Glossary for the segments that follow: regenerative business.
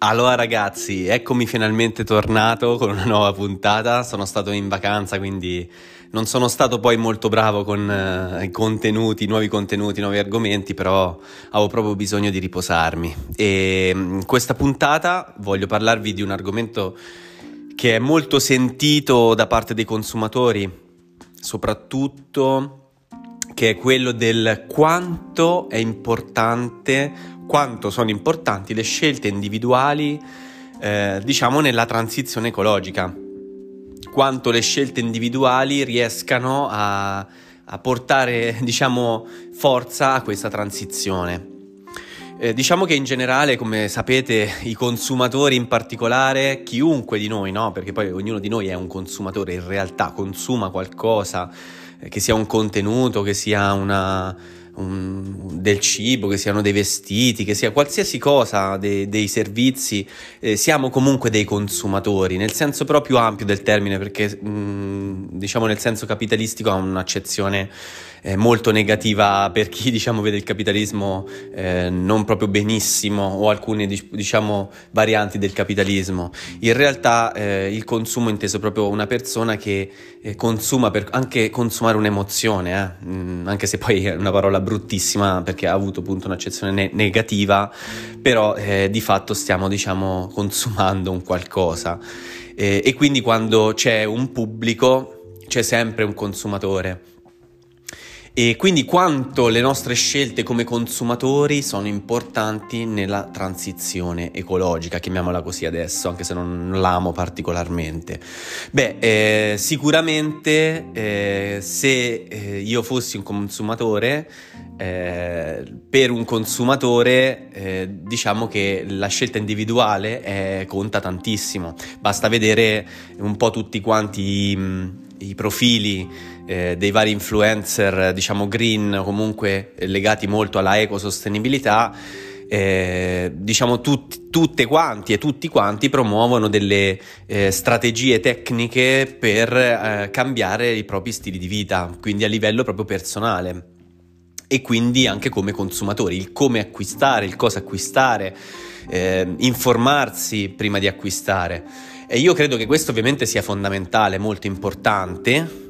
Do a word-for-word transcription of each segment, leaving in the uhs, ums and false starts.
Allora ragazzi, eccomi finalmente tornato con una nuova puntata. Sono stato in vacanza, quindi non sono stato poi molto bravo con eh, i contenuti, nuovi contenuti, nuovi argomenti, però avevo proprio bisogno di riposarmi. E in questa puntata voglio parlarvi di un argomento che è molto sentito da parte dei consumatori, soprattutto, che è quello del quanto è importante quanto sono importanti le scelte individuali, eh, diciamo, nella transizione ecologica, quanto le scelte individuali riescano a, a portare, diciamo, forza a questa transizione. Eh, diciamo che in generale, come sapete, i consumatori in particolare, chiunque di noi, no? Perché poi ognuno di noi è un consumatore, in realtà consuma qualcosa, eh, che sia un contenuto, che sia una... del cibo, che siano dei vestiti, che sia qualsiasi cosa, dei, dei servizi, eh, siamo comunque dei consumatori nel senso proprio ampio del termine, perché mh, diciamo nel senso capitalistico ha un'accezione eh, molto negativa per chi, diciamo, vede il capitalismo eh, non proprio benissimo, o alcune, diciamo, varianti del capitalismo. In realtà eh, il consumo è inteso proprio una persona che eh, consuma per anche consumare un'emozione, eh? mh, anche se poi è una parola bruttissima, perché ha avuto appunto un'accezione ne- negativa, però eh, di fatto stiamo, diciamo, consumando un qualcosa, eh, e quindi quando c'è un pubblico c'è sempre un consumatore. E quindi quanto le nostre scelte come consumatori sono importanti nella transizione ecologica, chiamiamola così adesso, anche se non l'amo particolarmente. Beh, eh, sicuramente eh, se eh, io fossi un consumatore, eh, per un consumatore eh, diciamo che la scelta individuale eh, conta tantissimo. Basta vedere un po' tutti quanti mh, i profili eh, dei vari influencer, diciamo green, comunque legati molto alla ecosostenibilità, eh, diciamo tut- tutte quanti e tutti quanti promuovono delle eh, strategie tecniche per eh, cambiare i propri stili di vita, quindi a livello proprio personale, e quindi anche come consumatori, il come acquistare, il cosa acquistare, eh, informarsi prima di acquistare. E io credo che questo ovviamente sia fondamentale, molto importante,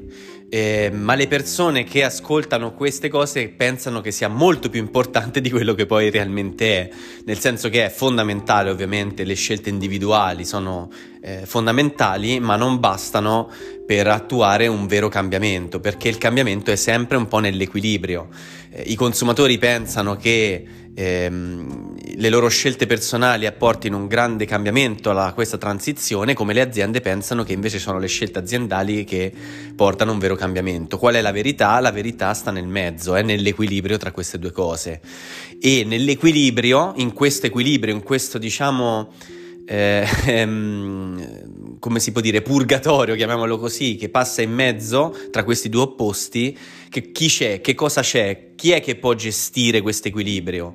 eh, ma le persone che ascoltano queste cose pensano che sia molto più importante di quello che poi realmente è, nel senso che è fondamentale, ovviamente le scelte individuali sono eh, fondamentali, ma non bastano per attuare un vero cambiamento, perché il cambiamento è sempre un po' nell'equilibrio. Eh, i consumatori pensano che ehm, le loro scelte personali apportino un grande cambiamento a questa transizione, come le aziende pensano che invece sono le scelte aziendali che portano un vero cambiamento. Qual è la verità? La verità sta nel mezzo, è eh, nell'equilibrio tra queste due cose. E nell'equilibrio, in questo equilibrio, in questo, diciamo, eh, ehm, come si può dire, purgatorio, chiamiamolo così, che passa in mezzo tra questi due opposti, che chi c'è, che cosa c'è, chi è che può gestire questo equilibrio?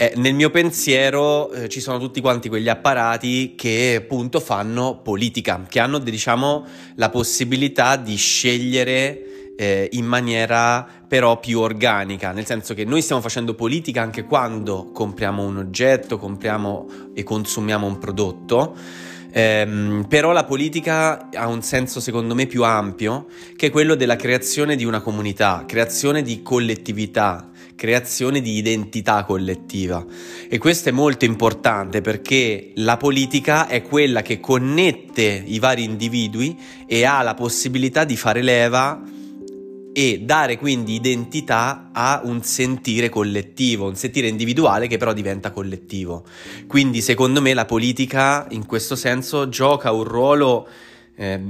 Eh, nel mio pensiero eh, ci sono tutti quanti quegli apparati che appunto fanno politica, che hanno, diciamo, la possibilità di scegliere eh, in maniera però più organica, nel senso che noi stiamo facendo politica anche quando compriamo un oggetto, compriamo e consumiamo un prodotto. Um, però la politica ha un senso, secondo me, più ampio, che è quello della creazione di una comunità, creazione di collettività, creazione di identità collettiva. E questo è molto importante, perché la politica è quella che connette i vari individui e ha la possibilità di fare leva e dare quindi identità a un sentire collettivo, un sentire individuale che però diventa collettivo. Quindi secondo me la politica in questo senso gioca un ruolo eh,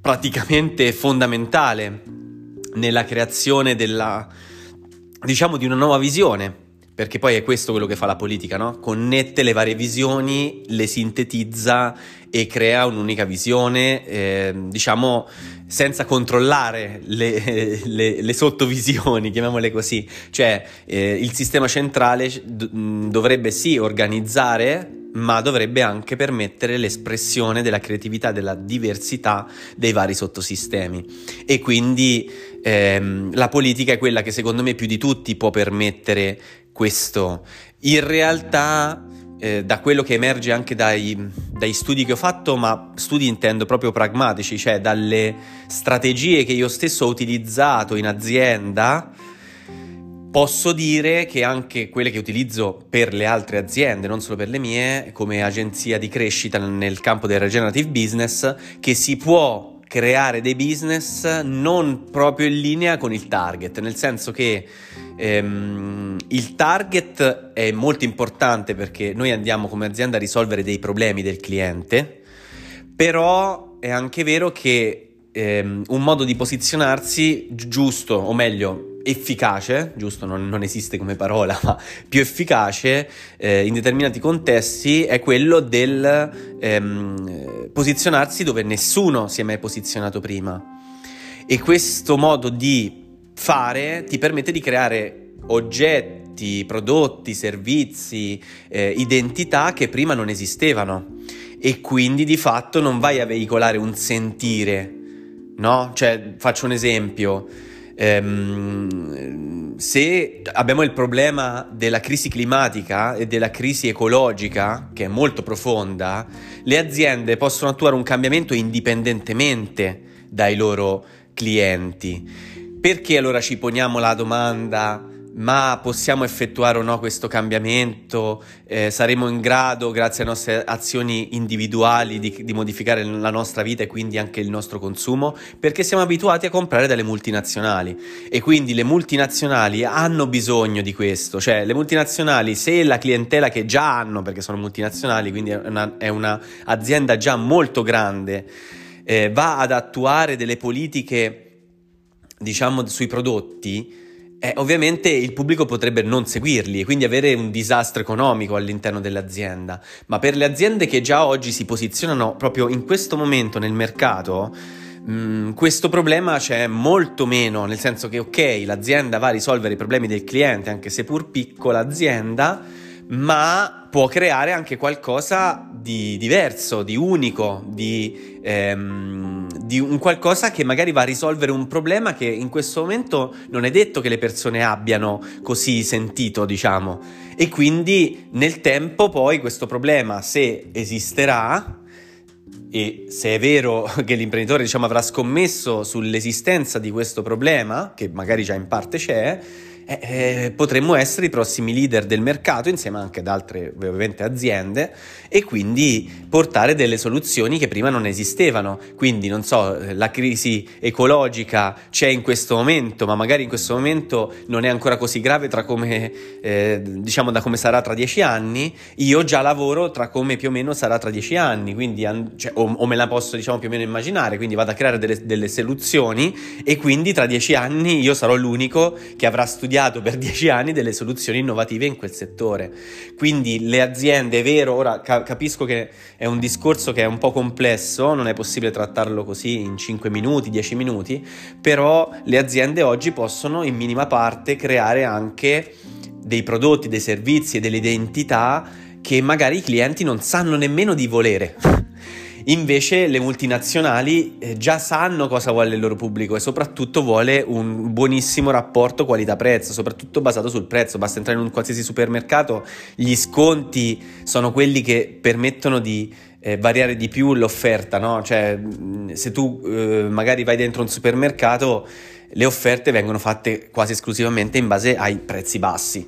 praticamente fondamentale nella creazione della, diciamo, di una nuova visione, Perché poi è questo quello che fa la politica, no? Connette le varie visioni, le sintetizza e crea un'unica visione, eh, diciamo, senza controllare le, le, le sottovisioni, chiamiamole così. Cioè, eh, il sistema centrale dovrebbe sì organizzare, ma dovrebbe anche permettere l'espressione della creatività, della diversità dei vari sottosistemi. E quindi ehm, la politica è quella che secondo me più di tutti può permettere questo. In realtà, eh, da quello che emerge anche dai, dai studi che ho fatto, ma studi intendo proprio pragmatici, cioè dalle strategie che io stesso ho utilizzato in azienda, posso dire che anche quelle che utilizzo per le altre aziende, non solo per le mie, come agenzia di crescita nel campo del regenerative business, che si può creare dei business non proprio in linea con il target, nel senso che ehm, il target è molto importante perché noi andiamo come azienda a risolvere dei problemi del cliente, però è anche vero che ehm, un modo di posizionarsi giusto, o meglio, efficace, giusto, non, non esiste come parola, ma più efficace eh, in determinati contesti è quello del ehm, posizionarsi dove nessuno si è mai posizionato prima, e questo modo di fare ti permette di creare oggetti, prodotti, servizi, eh, identità che prima non esistevano, e quindi di fatto non vai a veicolare un sentire, no? Cioè, faccio un esempio. Um, se abbiamo il problema della crisi climatica e della crisi ecologica, che è molto profonda, le aziende possono attuare un cambiamento indipendentemente dai loro clienti. Perché allora ci poniamo la domanda: ma possiamo effettuare o no questo cambiamento? Eh, saremo in grado, grazie alle nostre azioni individuali, di, di modificare la nostra vita e quindi anche il nostro consumo? Perché siamo abituati a comprare dalle multinazionali, e quindi le multinazionali hanno bisogno di questo. Cioè, le multinazionali, se la clientela che già hanno, perché sono multinazionali, quindi è una, è una azienda già molto grande, eh, va ad attuare delle politiche, diciamo, sui prodotti, Eh, ovviamente il pubblico potrebbe non seguirli e quindi avere un disastro economico all'interno dell'azienda. Ma per le aziende che già oggi si posizionano proprio in questo momento nel mercato, mh, questo problema c'è molto meno, nel senso che ok, l'azienda va a risolvere i problemi del cliente, anche se pur piccola azienda, ma può creare anche qualcosa di diverso, di unico, di, ehm, di un qualcosa che magari va a risolvere un problema che in questo momento non è detto che le persone abbiano così sentito, diciamo, e quindi nel tempo poi questo problema, se esisterà, e se è vero che l'imprenditore, diciamo, avrà scommesso sull'esistenza di questo problema, che magari già in parte c'è, Eh, potremmo essere i prossimi leader del mercato, insieme anche ad altre ovviamente aziende, e quindi portare delle soluzioni che prima non esistevano. Quindi non so, la crisi ecologica c'è in questo momento, ma magari in questo momento non è ancora così grave tra come eh, diciamo da come sarà tra dieci anni. Io già lavoro tra come più o meno sarà tra dieci anni, quindi an- cioè, o, o me la posso, diciamo, più o meno immaginare, quindi vado a creare delle, delle soluzioni, e quindi tra dieci anni io sarò l'unico che avrà studiato per dieci anni delle soluzioni innovative in quel settore. Quindi le aziende, è vero, ora capisco che è un discorso che è un po' complesso, non è possibile trattarlo così in cinque minuti, dieci minuti, però le aziende oggi possono in minima parte creare anche dei prodotti, dei servizi e delle identità che magari i clienti non sanno nemmeno di volere. Invece le multinazionali già sanno cosa vuole il loro pubblico, e soprattutto vuole un buonissimo rapporto qualità-prezzo, soprattutto basato sul prezzo. Basta entrare in un qualsiasi supermercato, gli sconti sono quelli che permettono di eh, variare di più l'offerta, no? Cioè, se tu eh, magari vai dentro un supermercato, le offerte vengono fatte quasi esclusivamente in base ai prezzi bassi,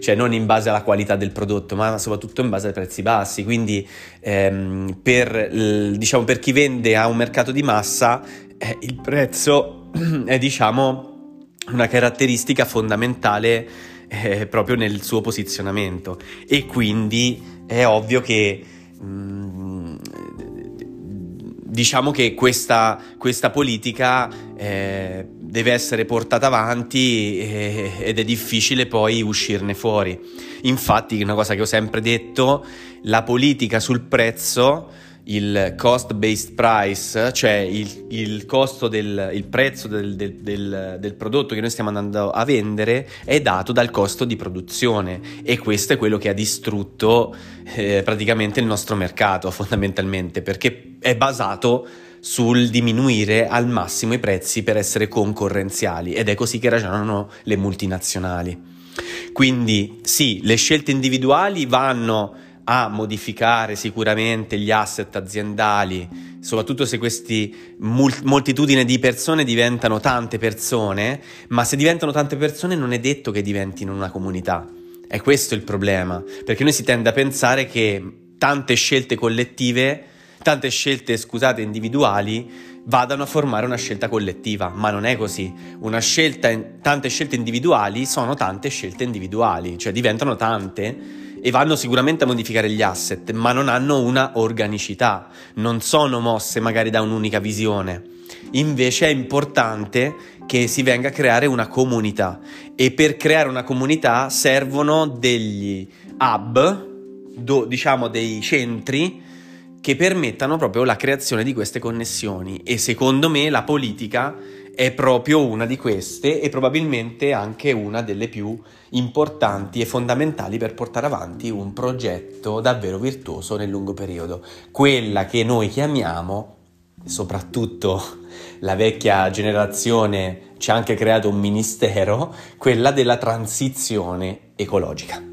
cioè non in base alla qualità del prodotto, ma soprattutto in base ai prezzi bassi. Quindi ehm, per, diciamo, per chi vende a un mercato di massa, eh, il prezzo è, diciamo, una caratteristica fondamentale eh, proprio nel suo posizionamento, e quindi è ovvio che mh, diciamo che questa, questa politica eh, deve essere portata avanti e, ed è difficile poi uscirne fuori. Infatti, una cosa che ho sempre detto, la politica sul prezzo, il cost based price, cioè il, il costo del il prezzo del, del, del, del prodotto che noi stiamo andando a vendere, è dato dal costo di produzione, e questo è quello che ha distrutto eh, praticamente il nostro mercato, fondamentalmente, perché è basato sul diminuire al massimo i prezzi per essere concorrenziali, ed è così che ragionano le multinazionali. Quindi sì, le scelte individuali vanno a modificare sicuramente gli asset aziendali, soprattutto se questi mul- moltitudine di persone diventano tante persone, ma se diventano tante persone non è detto che diventino una comunità. È questo il problema, perché noi si tende a pensare che tante scelte collettive, tante scelte, scusate, individuali vadano a formare una scelta collettiva, ma non è così. Una scelta, tante scelte individuali sono tante scelte individuali, cioè diventano tante e vanno sicuramente a modificare gli asset, ma non hanno una organicità, non sono mosse magari da un'unica visione. Invece è importante che si venga a creare una comunità, e per creare una comunità servono degli hub, do, diciamo dei centri che permettano proprio la creazione di queste connessioni, e secondo me la politica è proprio una di queste, e probabilmente anche una delle più importanti e fondamentali per portare avanti un progetto davvero virtuoso nel lungo periodo. Quella che noi chiamiamo, soprattutto la vecchia generazione ci ha anche creato un ministero, quella della transizione ecologica.